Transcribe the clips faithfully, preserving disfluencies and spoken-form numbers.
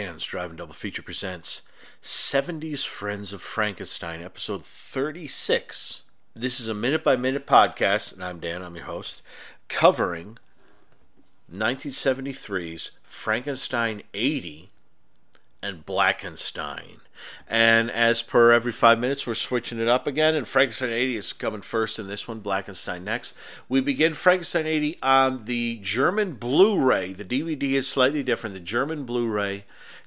Dan's Driving Double Feature presents seventies Friends of Frankenstein, episode thirty-six. This is a minute-by-minute podcast, and I'm Dan, I'm your host, covering nineteen seventy-three's Frankenstein eighty and Blackenstein. And as per every five minutes, we're switching it up again, and Frankenstein eighty is coming first in this one, Blackenstein next. We begin Frankenstein eighty on the German Blu-ray. The D V D is slightly different. The German Blu-ray,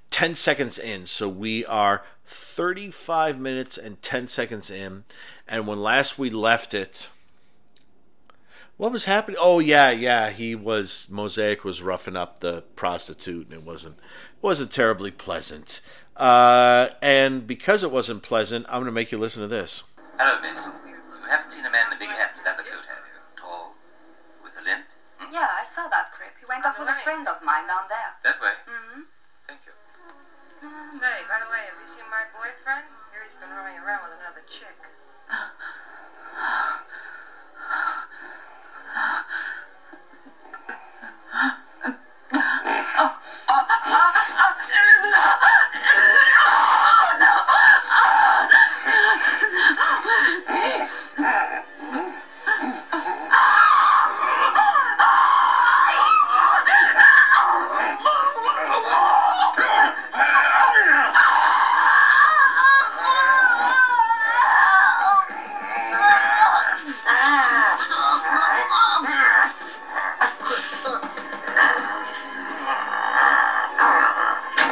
ten seconds in, so we are thirty-five minutes and ten seconds in, and when last we left it, what was happening? Oh, yeah, yeah, he was, Mosaic was roughing up the prostitute, and it wasn't, it wasn't terribly pleasant. Uh, and because it wasn't pleasant, I'm going to make you listen to this. Hello, miss. You haven't seen a man in a big hat and leather coat, have you? Tall, with a limp? Hmm? Yeah, I saw that creep. He went off with a friend of mine down there. That way? Mm-hmm. Thank you. Mm-hmm. Say, by the way, have you seen my boyfriend? Here he's been roaming around with another chick.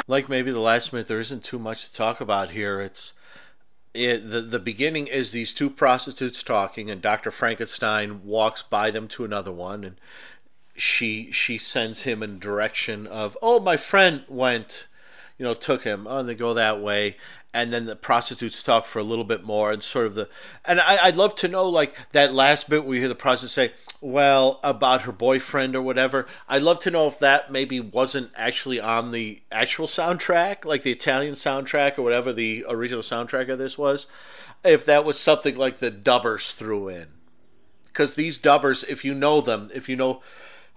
Like maybe the last minute, there isn't too much to talk about here. It's it, the the beginning is these two prostitutes talking, and Doctor Frankenstein walks by them to another one, and she she sends him in direction of, oh, my friend went, you know, took him. Oh, and they go that way, and then the prostitutes talk for a little bit more, and sort of the, and I, I'd love to know, like, that last bit where you hear the prostitute say, well, about her boyfriend or whatever. I'd love to know if that maybe wasn't actually on the actual soundtrack, like the Italian soundtrack or whatever the original soundtrack of this was, if that was something like the dubbers threw in. Because these dubbers, if you know them, if you know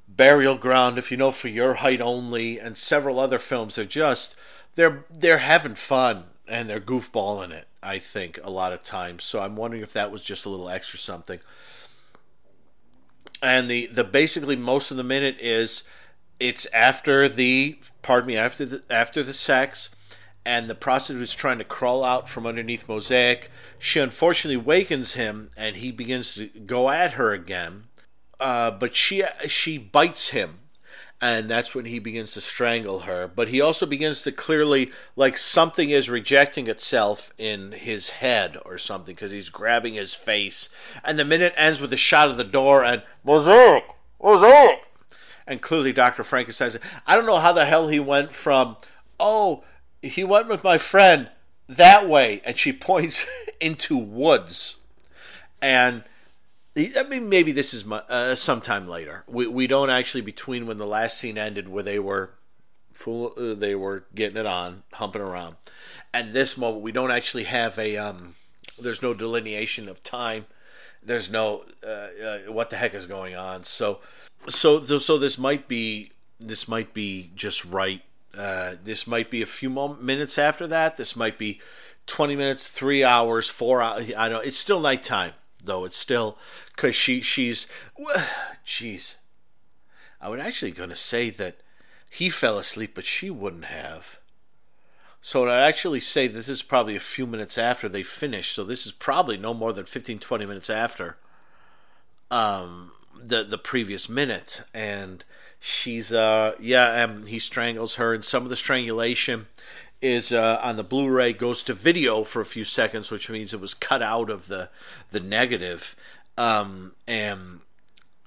Burial Ground, if you know For Your Height Only, and several other films, they're just, they're they're having fun, and they're goofballing it, I think, a lot of times. So I'm wondering if that was just a little extra something. And the, the basically most of the minute is it's after the pardon me after the after the sex, and the prostitute is trying to crawl out from underneath Mosaic. She unfortunately wakens him, and he begins to go at her again. Uh, but she she bites him, and that's when he begins to strangle her. But he also begins to clearly, like, something is rejecting itself in his head or something, because he's grabbing his face. And the minute ends with a shot of the door and Mosaic, Mosaic. And clearly Doctor Frankenstein said, I don't know how the hell he went from, oh, he went with my friend that way. And she points into woods. And I mean, maybe this is uh, sometime later. We we don't actually, between when the last scene ended, where they were full, uh, they were getting it on, humping around, and this moment, we don't actually have a. Um, there's no delineation of time. There's no uh, uh, what the heck is going on. So, so so this might be this might be just right. Uh, this might be a few moments, minutes after that. This might be twenty minutes, three hours, four hours. I don't. It's still nighttime. Though it's still, because she, she's, jeez, I was actually going to say that he fell asleep, but she wouldn't have. So I'd actually say this is probably a few minutes after they finished, so this is probably no more than fifteen, twenty minutes after um, the the previous minute. And she's, uh yeah, um, he strangles her, and some of the strangulation is uh, on the Blu-ray, goes to video for a few seconds, which means it was cut out of the the negative. Um, and,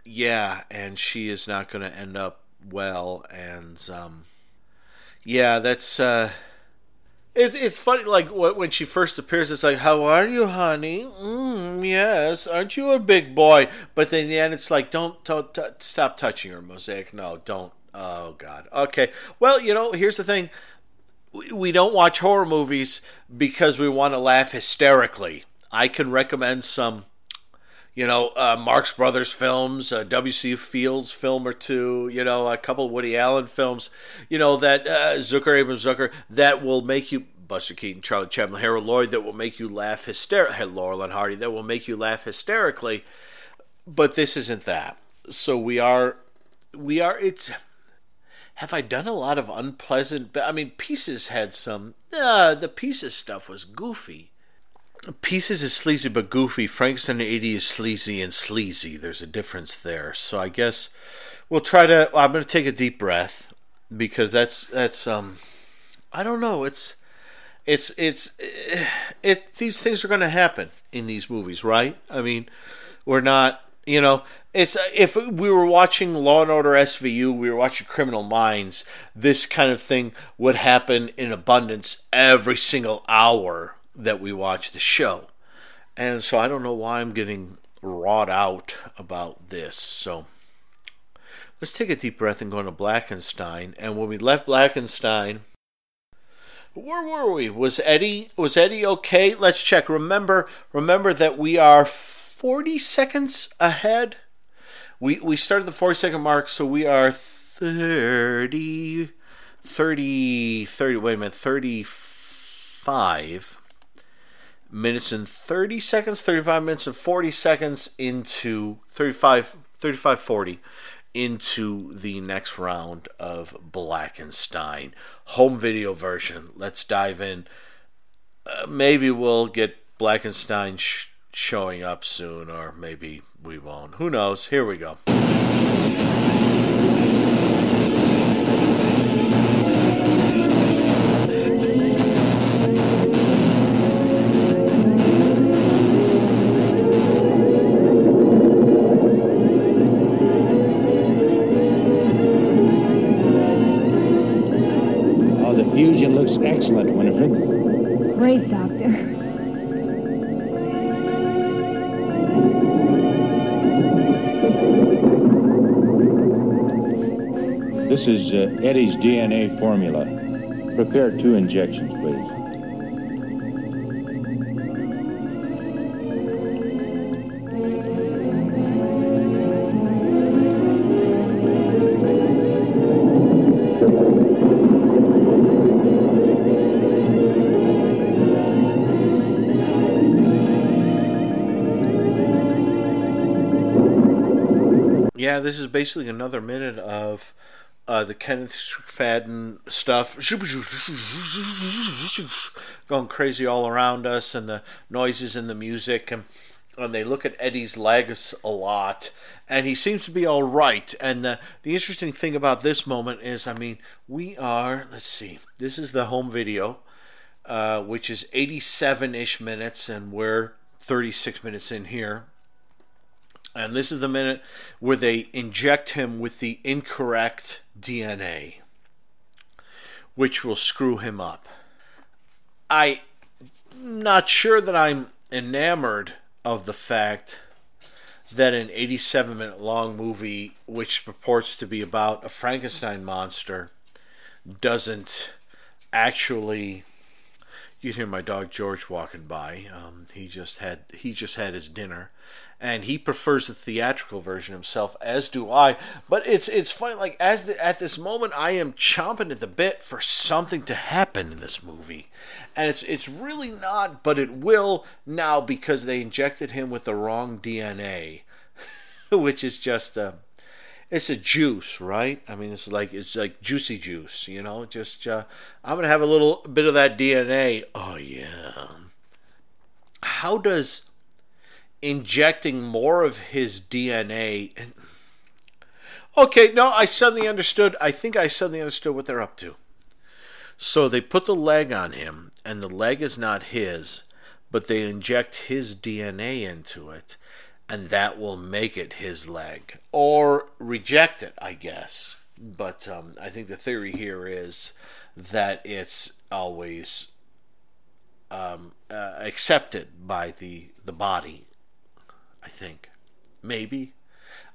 yeah, and she is not going to end up well. And, um, yeah, that's... Uh, it, it's funny, like, when she first appears, it's like, how are you, honey? Mm, yes, aren't you a big boy? But then in the end, it's like, don't, don't t- stop touching her, Mosaic. No, don't. Oh, God. Okay. Well, you know, here's the thing. We don't watch horror movies because we want to laugh hysterically. I can recommend some, you know, uh, Marx Brothers films, uh, W C. Fields film or two, you know, a couple Woody Allen films, you know, that uh, Zucker, Abrams Zucker, that will make you, Buster Keaton, Charlie Chaplin, Harold Lloyd, that will make you laugh hysterically, Laurel and Hardy, that will make you laugh hysterically, but this isn't that. So we are, we are, it's... Have I done a lot of unpleasant... I mean, Pieces had some... Uh, the Pieces stuff was goofy. Pieces is sleazy but goofy. Frankenstein eighty is sleazy and sleazy. There's a difference there. So I guess we'll try to... I'm going to take a deep breath because that's... that's um, I don't know. It's... It's... it's it, it These things are going to happen in these movies, right? I mean, we're not... You know, it's if we were watching Law and Order S V U, we were watching Criminal Minds, this kind of thing would happen in abundance every single hour that we watch the show. And so I don't know why I'm getting wrought out about this. So let's take a deep breath and go into Blackenstein. And when we left Blackenstein... Where were we? Was Eddie, was Eddie okay? Let's check. Remember, remember that we are... forty seconds ahead. We we started the forty second mark, so we are thirty, thirty, thirty, wait a minute, thirty-five minutes and thirty seconds, thirty-five minutes and forty seconds into, thirty-five, thirty-five, forty into the next round of Blackenstein. Home video version. Let's dive in. Uh, maybe we'll get Blackenstein... Sh- showing up soon, or maybe we won't. Who knows? Here we go. Oh, the fusion looks excellent, Winifred. Great, Doctor. This is uh, Eddie's D N A formula. Prepare two injections, please. Yeah, this is basically another minute of... Uh, the Kenneth Fadden stuff going crazy all around us, and the noises and the music, and, and they look at Eddie's legs a lot, and he seems to be all right. And the, the interesting thing about this moment is, I mean, we are, let's see, this is the home video, uh, which is eighty-seven-ish minutes, and we're thirty-six minutes in here. And this is the minute where they inject him with the incorrect D N A, which will screw him up. I'm not sure that I'm enamored of the fact that an eighty-seven minute long movie, which purports to be about a Frankenstein monster, doesn't actually... You hear my dog George walking by. Um, he just had he just had his dinner, and he prefers the theatrical version himself, as do I. But it's it's funny. Like as the, at this moment, I am chomping at the bit for something to happen in this movie, and it's it's really not. But it will now because they injected him with the wrong D N A, which is just a it's a juice, right? I mean, it's like it's like juicy juice, you know. Just uh, I'm gonna have a little bit of that D N A. Oh yeah. How does injecting more of his D N A? In... Okay, no, I suddenly understood. I think I suddenly understood what they're up to. So they put the leg on him, and the leg is not his, but they inject his D N A into it. And that will make it his leg. Or reject it, I guess. But um, I think the theory here is that it's always um, uh, accepted by the, the body, I think. Maybe.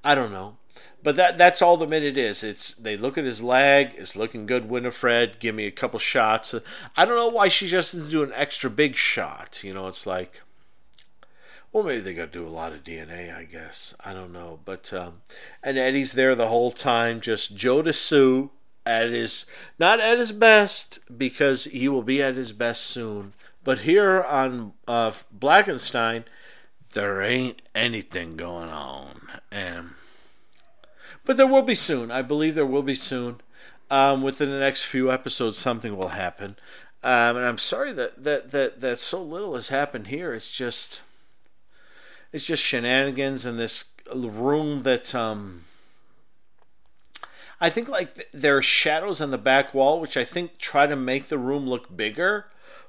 I don't know. But that that's all the minute is. It's they look at his leg. It's looking good, Winifred. Give me a couple shots. I don't know why she just didn't do an extra big shot. You know, it's like... Well, maybe they got to do a lot of D N A, I guess. I don't know. But um, and Eddie's there the whole time, just Joe to Sue at his, not at his best, because he will be at his best soon. But here on uh, Blackenstein, there ain't anything going on. Um, but there will be soon. I believe there will be soon. Um, within the next few episodes, something will happen. Um, and I'm sorry that, that, that, that so little has happened here. It's just... It's just shenanigans in this room that, um, I think, like, there are shadows on the back wall, which I think try to make the room look bigger,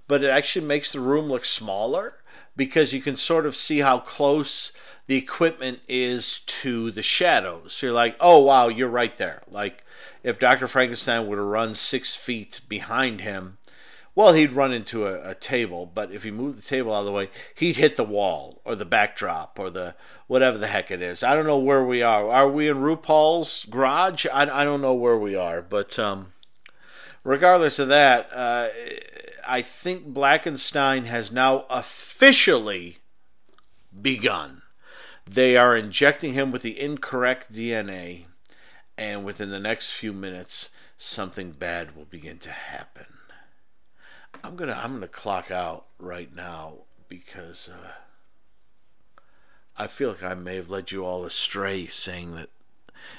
but it actually makes the room look smaller because you can sort of see how close the equipment is to the shadows. So you're like, oh, wow, you're right there. Like, if Doctor Frankenstein were to run six feet behind him, well, he'd run into a, a table, but if he moved the table out of the way, he'd hit the wall or the backdrop or the whatever the heck it is. I don't know where we are. Are we in RuPaul's garage? I, I don't know where we are, but um, regardless of that, uh, I think Blackenstein has now officially begun. They are injecting him with the incorrect D N A, and within the next few minutes, something bad will begin to happen. I'm gonna I'm gonna clock out right now because uh, I feel like I may have led you all astray, saying that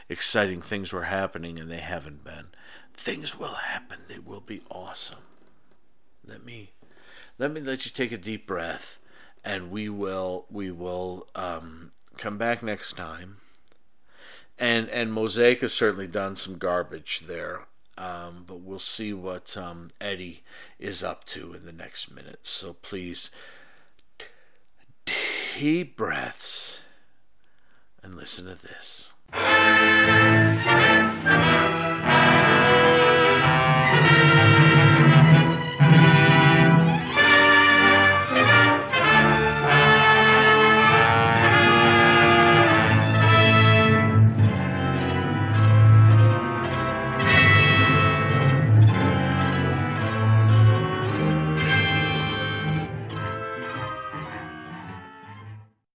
exciting things were happening and they haven't been. Things will happen. They will be awesome. Let me let me let you take a deep breath, and we will we will um, come back next time. And and Mosaic has certainly done some garbage there. Um, but we'll see what um, Eddie is up to in the next minute. So please, deep breaths and listen to this.